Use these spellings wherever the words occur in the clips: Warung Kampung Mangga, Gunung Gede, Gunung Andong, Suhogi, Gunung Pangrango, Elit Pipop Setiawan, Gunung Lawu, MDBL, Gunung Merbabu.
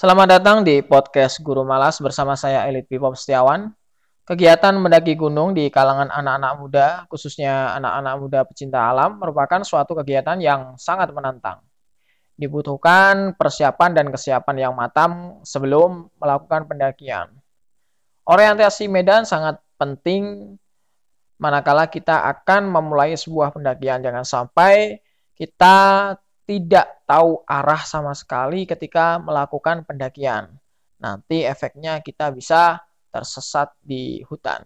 Selamat datang di podcast Guru Malas bersama saya Elit Pipop Setiawan. Kegiatan mendaki gunung di kalangan anak-anak muda, khususnya anak-anak muda pecinta alam, merupakan suatu kegiatan yang sangat menantang. Dibutuhkan persiapan dan kesiapan yang matang sebelum melakukan pendakian. Orientasi medan sangat penting manakala kita akan memulai sebuah pendakian. Jangan sampai kita tidak tahu arah sama sekali ketika melakukan pendakian. Nanti efeknya kita bisa tersesat di hutan.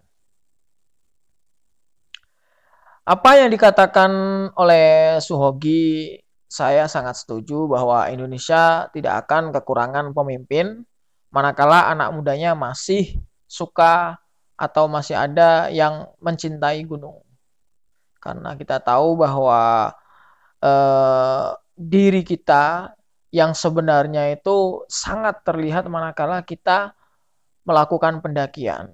Apa yang dikatakan oleh Suhogi, saya sangat setuju bahwa Indonesia tidak akan kekurangan pemimpin manakala anak mudanya masih suka atau masih ada yang mencintai gunung. Karena kita tahu bahwa diri kita yang sebenarnya itu sangat terlihat manakala kita melakukan pendakian.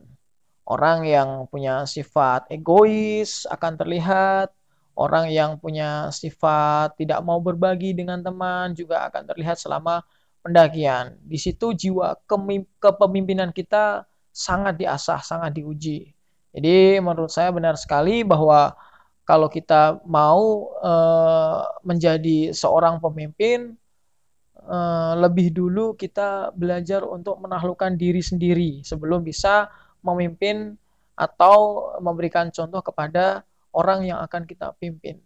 Orang yang punya sifat egois akan terlihat, orang yang punya sifat tidak mau berbagi dengan teman juga akan terlihat selama pendakian. Di situ jiwa kepemimpinan kita sangat diasah, sangat diuji. Jadi menurut saya benar sekali bahwa kalau kita mau menjadi seorang pemimpin, lebih dulu kita belajar untuk menaklukkan diri sendiri sebelum bisa memimpin atau memberikan contoh kepada orang yang akan kita pimpin.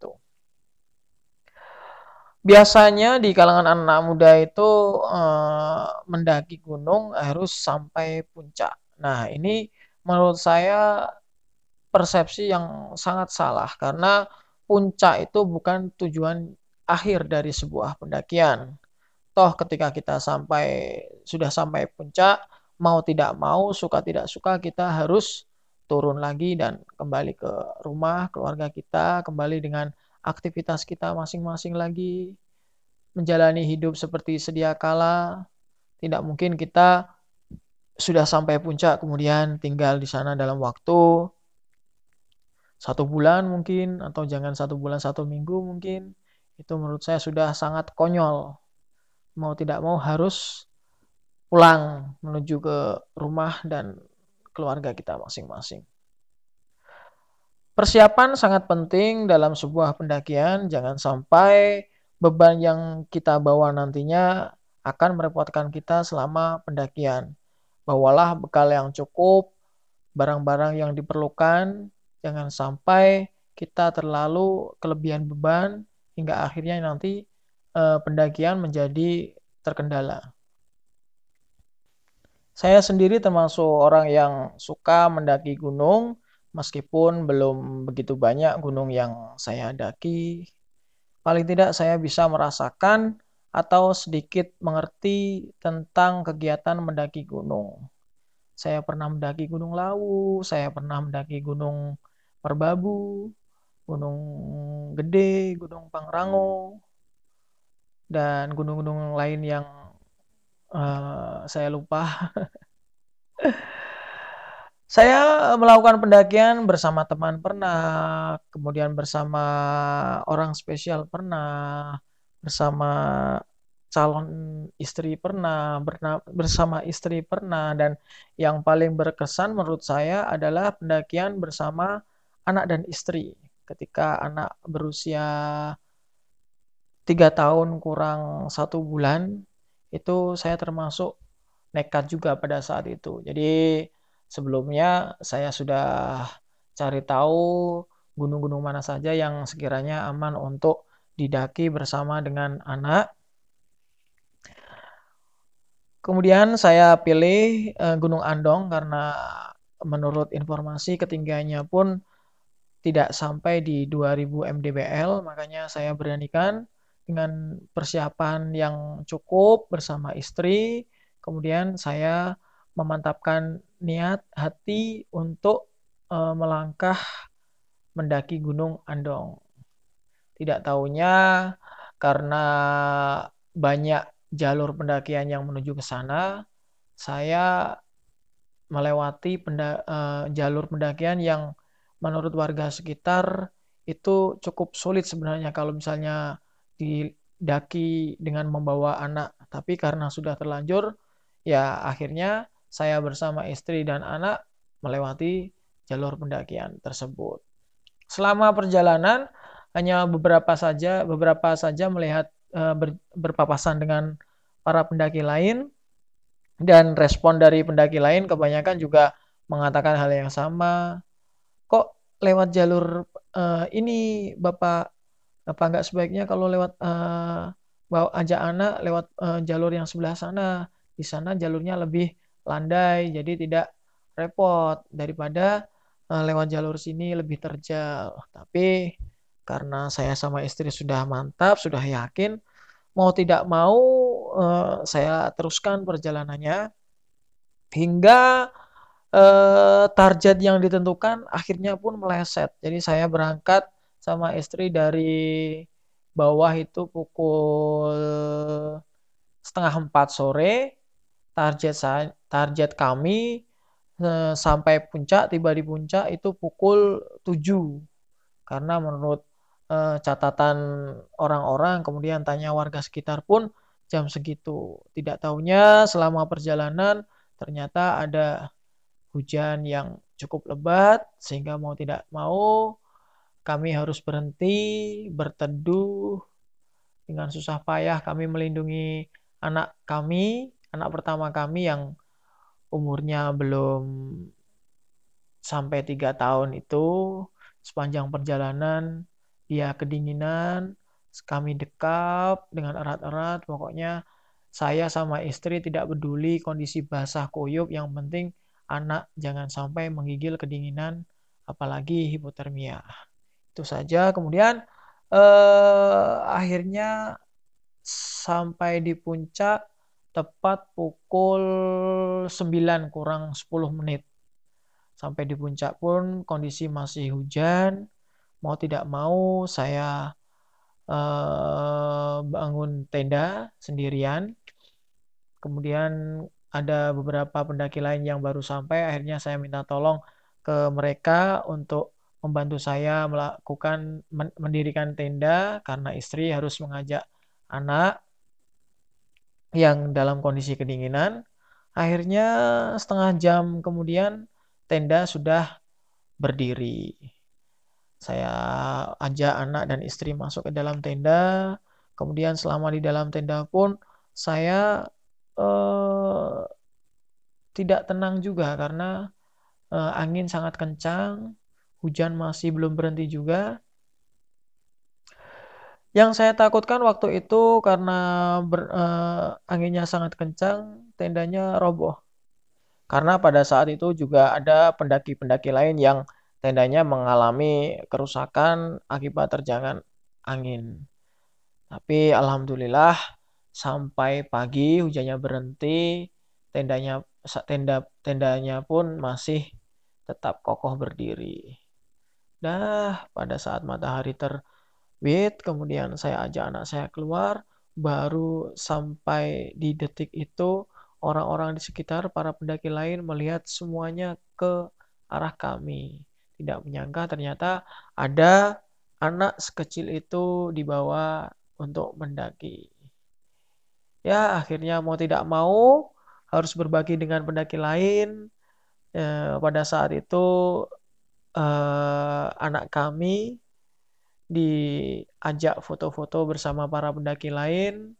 Tuh. Biasanya di kalangan anak muda itu mendaki gunung harus sampai puncak. Nah, ini menurut saya persepsi yang sangat salah karena puncak itu bukan tujuan akhir dari sebuah pendakian. Toh ketika kita sudah sampai puncak, mau tidak mau, suka tidak suka, kita harus turun lagi dan kembali ke rumah keluarga kita, kembali dengan aktivitas kita masing-masing lagi, menjalani hidup seperti sedia kala. Tidak mungkin kita sudah sampai puncak kemudian tinggal di sana dalam waktu 1 bulan mungkin, atau jangan 1 bulan 1 minggu mungkin. Itu menurut saya sudah sangat konyol. Mau tidak mau harus pulang menuju ke rumah dan keluarga kita masing-masing. Persiapan sangat penting dalam sebuah pendakian. Jangan sampai beban yang kita bawa nantinya akan merepotkan kita selama pendakian. Bawalah bekal yang cukup, barang-barang yang diperlukan. Jangan sampai kita terlalu kelebihan beban hingga akhirnya nanti pendakian menjadi terkendala. Saya sendiri termasuk orang yang suka mendaki gunung, meskipun belum begitu banyak gunung yang saya daki. Paling tidak saya bisa merasakan atau sedikit mengerti tentang kegiatan mendaki gunung. Saya pernah mendaki Gunung Lawu, saya pernah mendaki Gunung Merbabu, Gunung Gede, Gunung Pangrango, dan gunung-gunung lain yang saya lupa. Saya melakukan pendakian bersama teman pernah, kemudian bersama orang spesial pernah, bersama calon istri pernah, bersama istri pernah, dan yang paling berkesan menurut saya adalah pendakian bersama anak dan istri. Ketika anak berusia 3 tahun kurang 1 bulan, itu saya termasuk nekat juga pada saat itu. Jadi sebelumnya saya sudah cari tahu gunung-gunung mana saja yang sekiranya aman untuk didaki bersama dengan anak. Kemudian saya pilih Gunung Andong karena menurut informasi ketinggiannya pun tidak sampai di 2000 MDBL, makanya saya beranikan dengan persiapan yang cukup bersama istri. Kemudian saya memantapkan niat hati untuk melangkah mendaki Gunung Andong. Tidak tahunya karena banyak jalur pendakian yang menuju ke sana, saya melewati jalur pendakian yang menurut warga sekitar itu cukup sulit sebenarnya kalau misalnya didaki dengan membawa anak. Tapi karena sudah terlanjur, ya akhirnya saya bersama istri dan anak melewati jalur pendakian tersebut. Selama perjalanan hanya beberapa saja melihat berpapasan dengan para pendaki lain, dan respon dari pendaki lain kebanyakan juga mengatakan hal yang sama. Kok lewat jalur ini Bapak, nggak sebaiknya kalau lewat bawa ajak anak lewat jalur yang sebelah sana? Di sana jalurnya lebih landai, jadi tidak repot daripada lewat jalur sini lebih terjal. Tapi karena saya sama istri sudah mantap, sudah yakin, mau tidak mau saya teruskan perjalanannya hingga target yang ditentukan akhirnya pun meleset. Jadi saya berangkat sama istri dari bawah itu pukul 3:30 sore. Target kami sampai puncak, tiba di puncak itu pukul 7. Karena menurut catatan orang-orang, kemudian tanya warga sekitar pun jam segitu. Tidak tahunya selama perjalanan ternyata ada hujan yang cukup lebat, sehingga mau tidak mau kami harus berhenti, berteduh. Dengan susah payah kami melindungi anak kami, anak pertama kami yang umurnya belum sampai 3 tahun itu. Sepanjang perjalanan dia kedinginan, kami dekap dengan erat-erat. Pokoknya saya sama istri tidak peduli kondisi basah kuyup, yang penting anak jangan sampai menggigil kedinginan, apalagi hipotermia. Itu saja. Kemudian akhirnya sampai di puncak tepat pukul 9 kurang 10 menit. Sampai di puncak pun kondisi masih hujan. Mau tidak mau saya bangun tenda sendirian. Kemudian ada beberapa pendaki lain yang baru sampai. Akhirnya saya minta tolong ke mereka untuk membantu saya melakukan mendirikan tenda, karena istri harus mengajak anak yang dalam kondisi kedinginan. Akhirnya 1/2 jam kemudian tenda sudah berdiri. Saya ajak anak dan istri masuk ke dalam tenda. Kemudian selama di dalam tenda pun saya tidak tenang juga, karena angin sangat kencang, hujan masih belum berhenti juga. Yang saya takutkan waktu itu karena anginnya sangat kencang, tendanya roboh. Karena pada saat itu juga ada pendaki-pendaki lain yang tendanya mengalami kerusakan akibat terjangan angin. Tapi alhamdulillah sampai pagi hujannya berhenti, tendanya pun masih tetap kokoh berdiri. Nah, pada saat matahari kemudian saya ajak anak saya keluar. Baru sampai di detik itu orang-orang di sekitar para pendaki lain melihat semuanya ke arah kami. Tidak menyangka ternyata ada anak sekecil itu dibawa untuk mendaki. Ya akhirnya mau tidak mau harus berbagi dengan pendaki lain. Pada saat itu anak kami diajak foto-foto bersama para pendaki lain.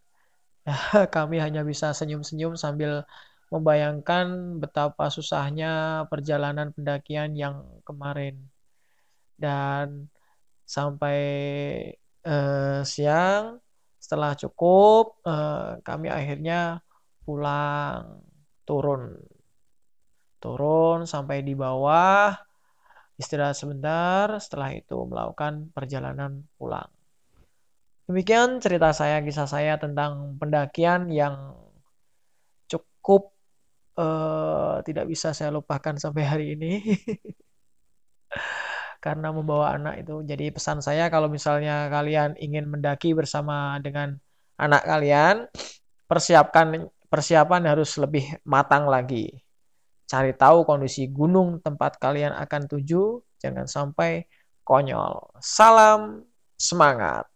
Kami hanya bisa senyum-senyum sambil membayangkan betapa susahnya perjalanan pendakian yang kemarin. Dan sampai siang, setelah cukup, kami akhirnya pulang, turun sampai di bawah, istirahat sebentar, setelah itu melakukan perjalanan pulang. Demikian cerita saya, kisah saya tentang pendakian yang cukup tidak bisa saya lupakan sampai hari ini. Karena membawa anak itu. Jadi pesan saya, kalau misalnya kalian ingin mendaki bersama dengan anak kalian, persiapan harus lebih matang lagi. Cari tahu kondisi gunung tempat kalian akan tuju, jangan sampai konyol. Salam semangat.